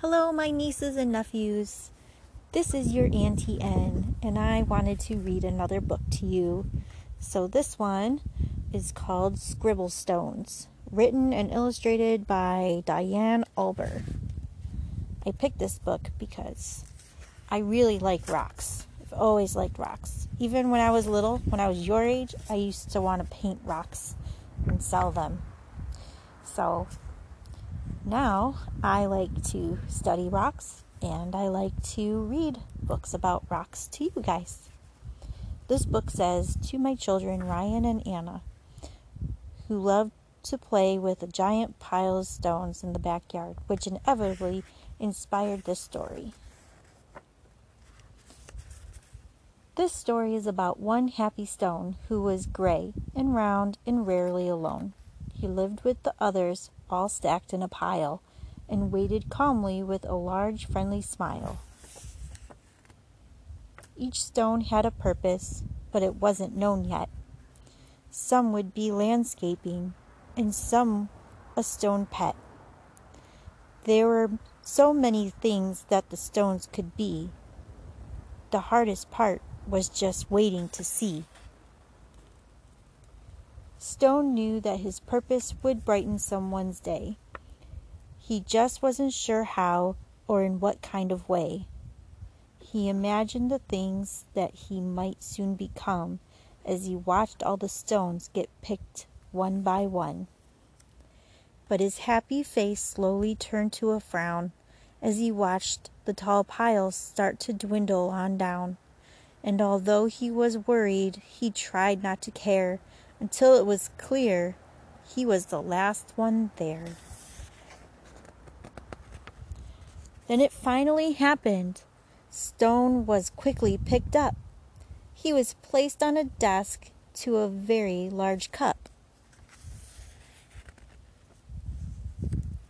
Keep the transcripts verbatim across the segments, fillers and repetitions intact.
Hello, my nieces and nephews. This is your Auntie N, and I wanted to read another book to you. So this one is called Scribble Stones, written and illustrated by Diane Alber. I picked this book because I really like rocks. I've always liked rocks. Even when I was little, when I was your age, I used to want to paint rocks and sell them. So now, I like to study rocks, and I like to read books about rocks to you guys. This book says, to my children Ryan and Anna, who loved to play with a giant pile of stones in the backyard, which inevitably inspired this story. This story is about one happy stone who was gray and round and rarely alone. He lived with the others, all stacked in a pile, and waited calmly with a large, friendly smile. Each stone had a purpose, but it wasn't known yet. Some would be landscaping, and some a stone pet. There were so many things that the stones could be. The hardest part was just waiting to see. Stone knew that his purpose would brighten someone's day. He just wasn't sure how or in what kind of way. He imagined the things that he might soon become as he watched all the stones get picked one by one. But his happy face slowly turned to a frown as he watched the tall piles start to dwindle on down. And although he was worried, he tried not to care, until it was clear he was the last one there. Then it finally happened. Stone was quickly picked up. He was placed on a desk to a very large cup.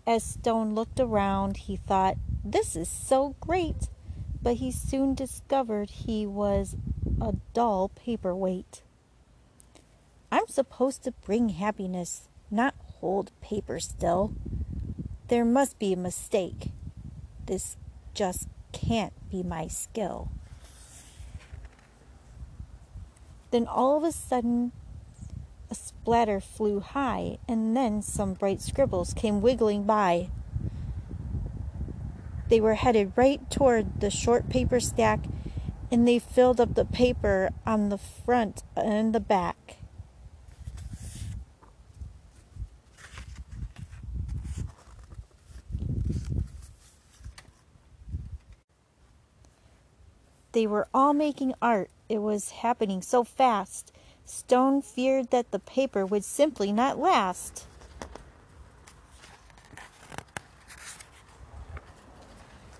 As Stone looked around, he thought, "This is so great," but he soon discovered he was a dull paperweight. I'm supposed to bring happiness, not hold paper still. There must be a mistake. This just can't be my skill. Then all of a sudden, a splatter flew high, and then some bright scribbles came wiggling by. They were headed right toward the short paper stack, and they filled up the paper on the front and the back. They were all making art. It was happening so fast. Stone feared that the paper would simply not last.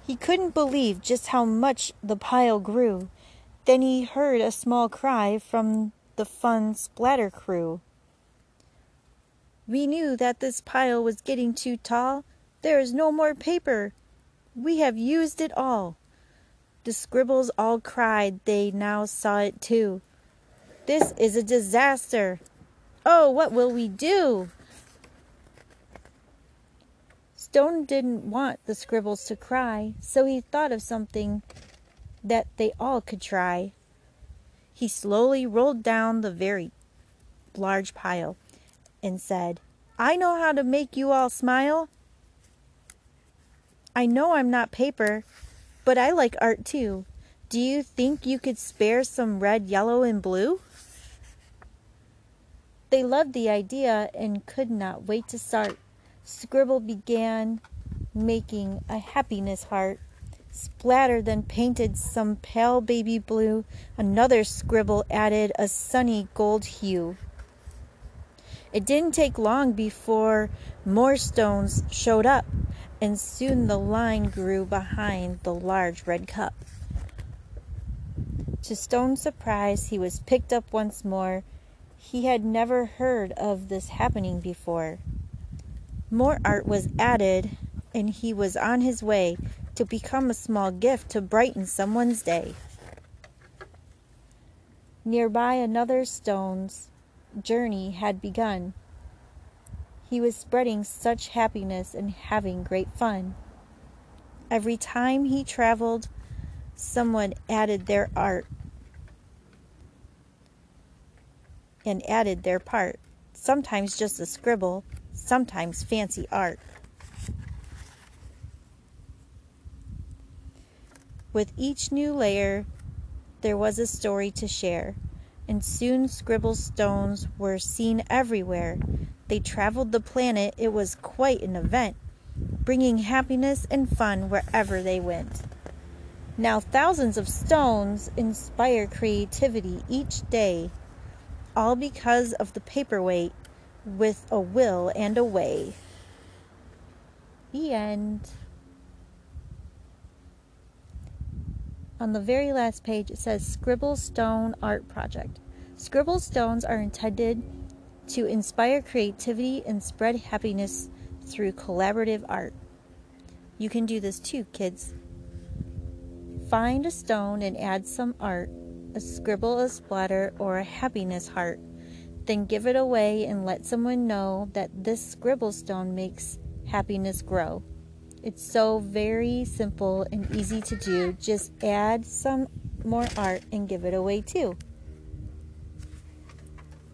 He couldn't believe just how much the pile grew. Then he heard a small cry from the fun splatter crew. We knew that this pile was getting too tall. There is no more paper. We have used it all. The scribbles all cried. They now saw it too. This is a disaster. Oh, what will we do? Stone didn't want the scribbles to cry, so he thought of something that they all could try. He slowly rolled down the very large pile and said, "I know how to make you all smile. I know I'm not paper, but I like art too. Do you think you could spare some red, yellow, and blue?" They loved the idea and could not wait to start. Scribble began making a happiness heart. Splatter then painted some pale baby blue. Another scribble added a sunny gold hue. It didn't take long before more stones showed up, and soon the line grew behind the large red cup. To Stone's surprise, he was picked up once more. He had never heard of this happening before. More art was added, and he was on his way to become a small gift to brighten someone's day. Nearby, another stone's journey had begun. He was spreading such happiness and having great fun. Every time he traveled, someone added their art and added their part. Sometimes just a scribble, sometimes fancy art. With each new layer, there was a story to share, and soon Scribble Stones were seen everywhere. They traveled the planet. It was quite an event, bringing happiness and fun wherever they went. Now thousands of stones inspire creativity each day, all because of the paperweight with a will and a way. The end. On the very last page, it says Scribble Stone Art Project. Scribble stones are intended to inspire creativity and spread happiness through collaborative art. You can do this too, kids. Find a stone and add some art, a scribble, a splatter, or a happiness heart. Then give it away and let someone know that this scribble stone makes happiness grow. It's so very simple and easy to do. Just add some more art and give it away too.